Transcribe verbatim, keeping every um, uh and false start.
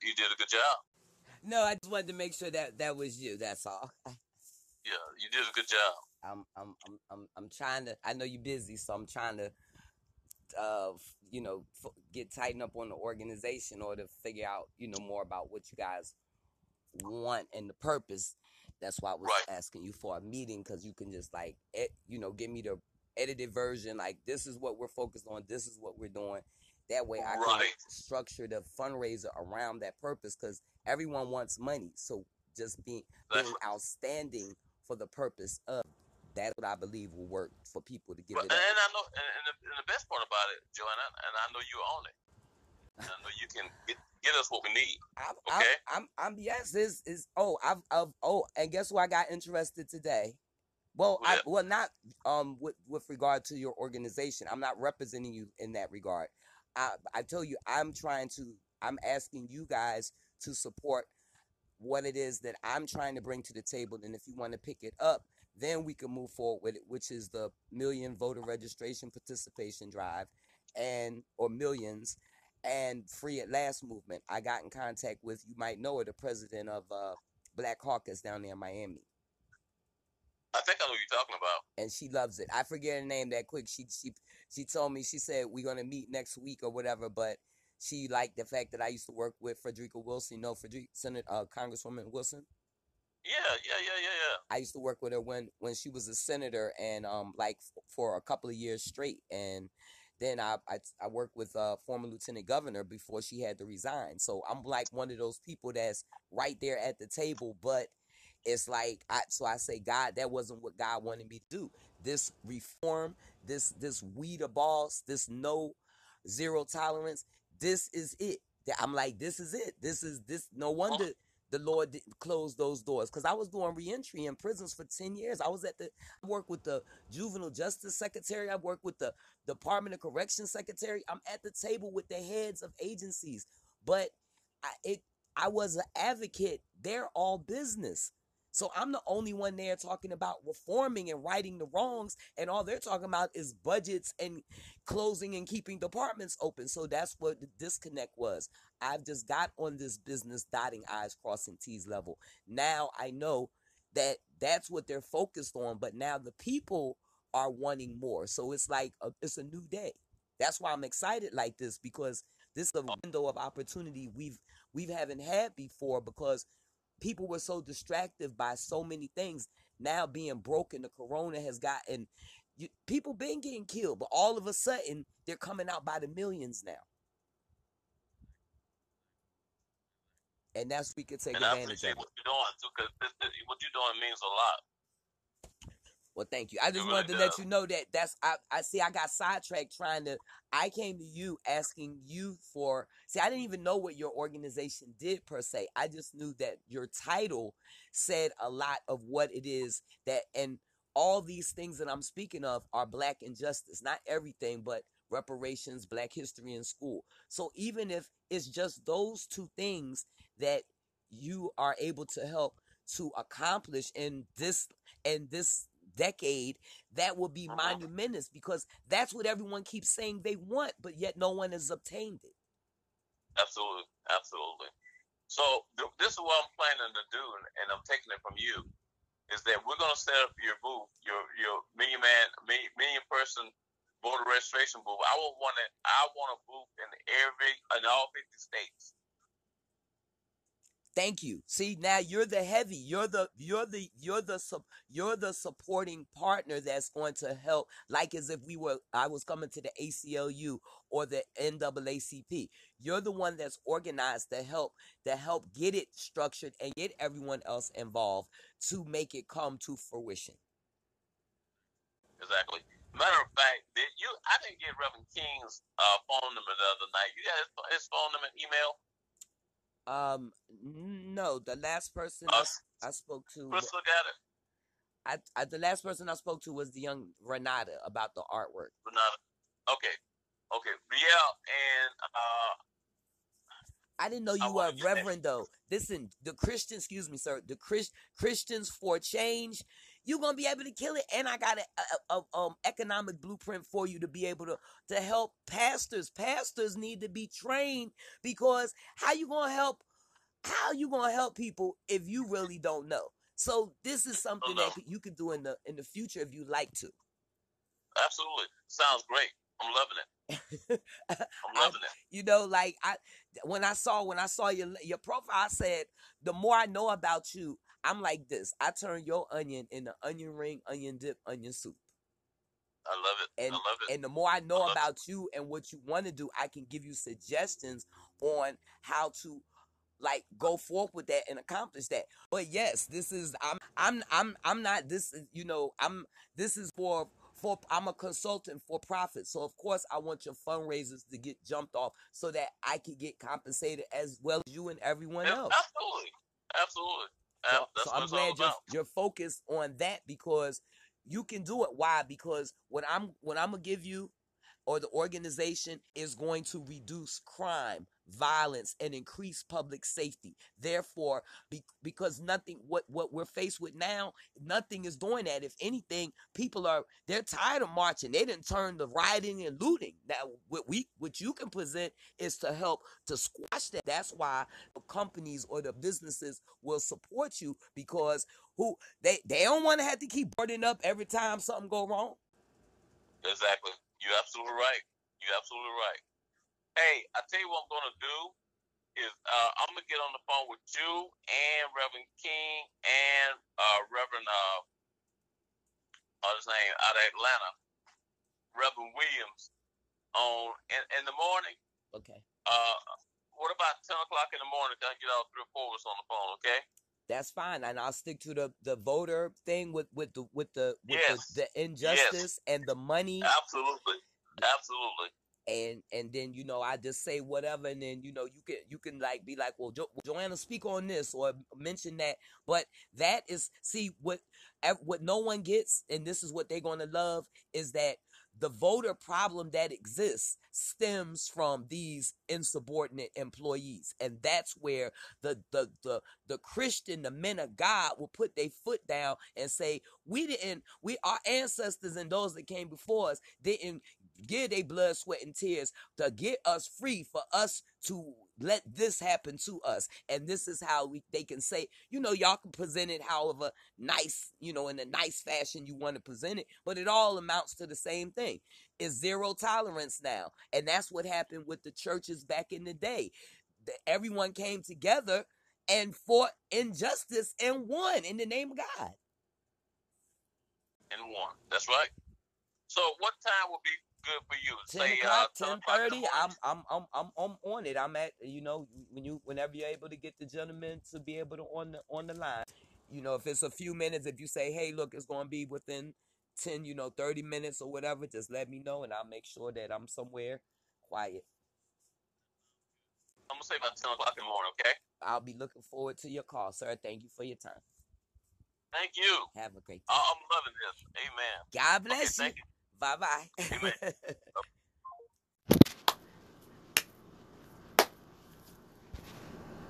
did you did a good job. No, I just wanted to make sure that that was you. That's all. Yeah, you did a good job. I'm I'm I'm I'm I'm trying to. I know you're busy, so I'm trying to, uh, you know, f- get tightened up on the organization, or to figure out, you know, more about what you guys want and the purpose. That's why I was right. asking you for a meeting, because you can just like, et, you know, give me the edited version. Like, this is what we're focused on. This is what we're doing. That way I right. can structure the fundraiser around that purpose, because everyone wants money. So just being, being outstanding for the purpose of that's what I believe will work for people to give right. it up. And I know, and the, and the best part about it, Joanna, and I know you own it. And I know you can get, get us what we need. I'm, okay. I'm, I'm, I'm yes, is is oh, I've, I've, oh, and guess who I got interested today? Well, I, well, not um with, with regard to your organization. I'm not representing you in that regard. I, I tell you, I'm trying to, I'm asking you guys to support what it is that I'm trying to bring to the table. And if you want to pick it up, then we can move forward with it, which is the million voter registration participation drive and, or millions, and Free at Last movement. I got in contact with, you might know her, the president of uh, Black Caucus down there in Miami. I think I know what you're talking about. And she loves it. I forget her name that quick. She she she told me, she said, we're going to meet next week or whatever, but she liked the fact that I used to work with Frederica Wilson. You know, Frederica, Senator, uh, Congresswoman Wilson? Yeah, yeah, yeah, yeah, yeah. I used to work with her when, when she was a senator, and um like f- for a couple of years straight. And then I I, I worked with a uh, former lieutenant governor before she had to resign. So I'm like one of those people that's right there at the table, but it's like, I, so I say, God, that wasn't what God wanted me to do. This reform, this this weed balls, this no zero tolerance, this is it. I'm like, this is it. This is this. No wonder the Lord didn't close those doors, because I was doing reentry in prisons for ten years. I was at the, I worked with the Juvenile Justice Secretary. I worked with the Department of Corrections Secretary. I'm at the table with the heads of agencies. But I, it, I was an advocate. They're all business. So I'm the only one there talking about reforming and righting the wrongs, and all they're talking about is budgets and closing and keeping departments open. So that's what the disconnect was. I've just got on this business dotting I's, crossing T's level. Now I know that that's what they're focused on, but now the people are wanting more. So it's like a, it's a new day. That's why I'm excited like this, because this is a window of opportunity we've we've haven't had before, because people were so distracted by so many things. Now being broken, the corona has gotten, you, people been getting killed, but all of a sudden they're coming out by the millions now. And that's, we could take and advantage of. And I appreciate what you're doing, because what you're doing means a lot. Well, thank you. I just really wanted to does. let you know that that's, I, I see I got sidetracked trying to, I came to you asking you for, see, I didn't even know what your organization did per se. I just knew that your title said a lot of what it is that, and all these things that I'm speaking of are Black injustice, not everything, but reparations, Black history in school. So even if it's just those two things that you are able to help to accomplish in this, in this decade, that will be monumentous, because that's what everyone keeps saying they want, but yet no one has obtained it. Absolutely, absolutely. So th- this is what I'm planning to do, and I'm taking it from you, is that we're going to set up your booth, your your million man, million, million person voter registration booth. I will want it. I want a booth in every in all fifty states. Thank you. See, now you're the heavy. You're the you're the you're the you're the supporting partner that's going to help. Like as if we were, I was coming to the A C L U or the N double A C P. You're the one that's organized to help to help get it structured and get everyone else involved to make it come to fruition. Exactly. Matter of fact, did you? I didn't get Reverend King's uh, phone number the other night. You got his, his phone number, email. Um, no, the last person uh, I, I spoke to, Crystal got it. I, I, the last person I spoke to was the young Renata about the artwork. Renata. Okay. Okay. Yeah. And, uh, I didn't know you were a reverend though. Listen, the Christian, excuse me, sir, the Chris, Christians for Change. You're going to be able to kill it. And I got an um, economic blueprint for you to be able to, to help pastors. Pastors need to be trained, because how you going to help, how you going to help people if you really don't know? So this is something that you could do in the in the future if you like to. Absolutely. Sounds great. I'm loving it. I'm loving I, it. You know, like I when I saw when I saw your your profile, I said, the more I know about you, I'm like this. I turn your onion into onion ring, onion dip, onion soup. I love it. And, I love it. And the more I know I about it. you and what you want to do, I can give you suggestions on how to like go forth with that and accomplish that. But yes, this is I'm I'm I'm I'm not this is, you know, I'm this is for For, I'm a consultant for profit, so of course I want your fundraisers to get jumped off so that I can get compensated as well as you and everyone yeah, else. Absolutely, absolutely. So, so I'm glad you're, you're focused on that, because you can do it. Why? Because what I'm what I'm gonna give you, or the organization, is going to reduce crime, violence, and increase public safety. Therefore, be, because nothing, what, what we're faced with now, nothing is doing that. If anything, people are, they're tired of marching. They didn't turn the rioting and looting. Now, what we, what you can present is to help to squash that. That's why the companies or the businesses will support you, because who they, they don't want to have to keep burning up every time something go wrong. Exactly. You're absolutely right. You're absolutely right. Hey, I tell you what I'm going to do is uh, I'm going to get on the phone with you and Reverend King and uh, Reverend, uh, what's his name, out of Atlanta, Reverend Williams, on in, in the morning. Okay. Uh, what about ten o'clock in the morning? Can I get all three or four of us on the phone, okay? That's fine, and I'll stick to the, the voter thing with, with the with the with yes. the, the injustice yes. and the money. Absolutely, absolutely. And and then you know I just say whatever, and then you know you can you can like be like, well, jo- Joanna, speak on this or mention that. But that is see what what no one gets, and this is what they're going to love, is that the voter problem that exists stems from these insubordinate employees. And that's where the the the, the Christian, the men of God, will put their foot down and say, we didn't, we our ancestors and those that came before us didn't give their blood, sweat, and tears to get us free, for us to let this happen to us. And this is how we they can say, you know, y'all can present it however nice, you know, in a nice fashion you want to present it, but it all amounts to the same thing. It's zero tolerance now. And that's what happened with the churches back in the day. The, everyone came together and fought injustice and won in the name of God. And won. That's right. So what time will be good for you? ten o'clock, uh, ten thirty. I'm, I'm, I'm, I'm, I'm on it. I'm at, you know, when you, whenever you're able to get the gentleman to be able to on the, on the line, you know, if it's a few minutes, if you say, hey, look, it's going to be within ten, you know, thirty minutes or whatever, just let me know, and I'll make sure that I'm somewhere quiet. I'm going to say about ten o'clock in the morning, okay? I'll be looking forward to your call, sir. Thank you for your time. Thank you. Have a great day. I'm loving this. Amen. God bless okay, you. Thank you. Bye-bye. Amen.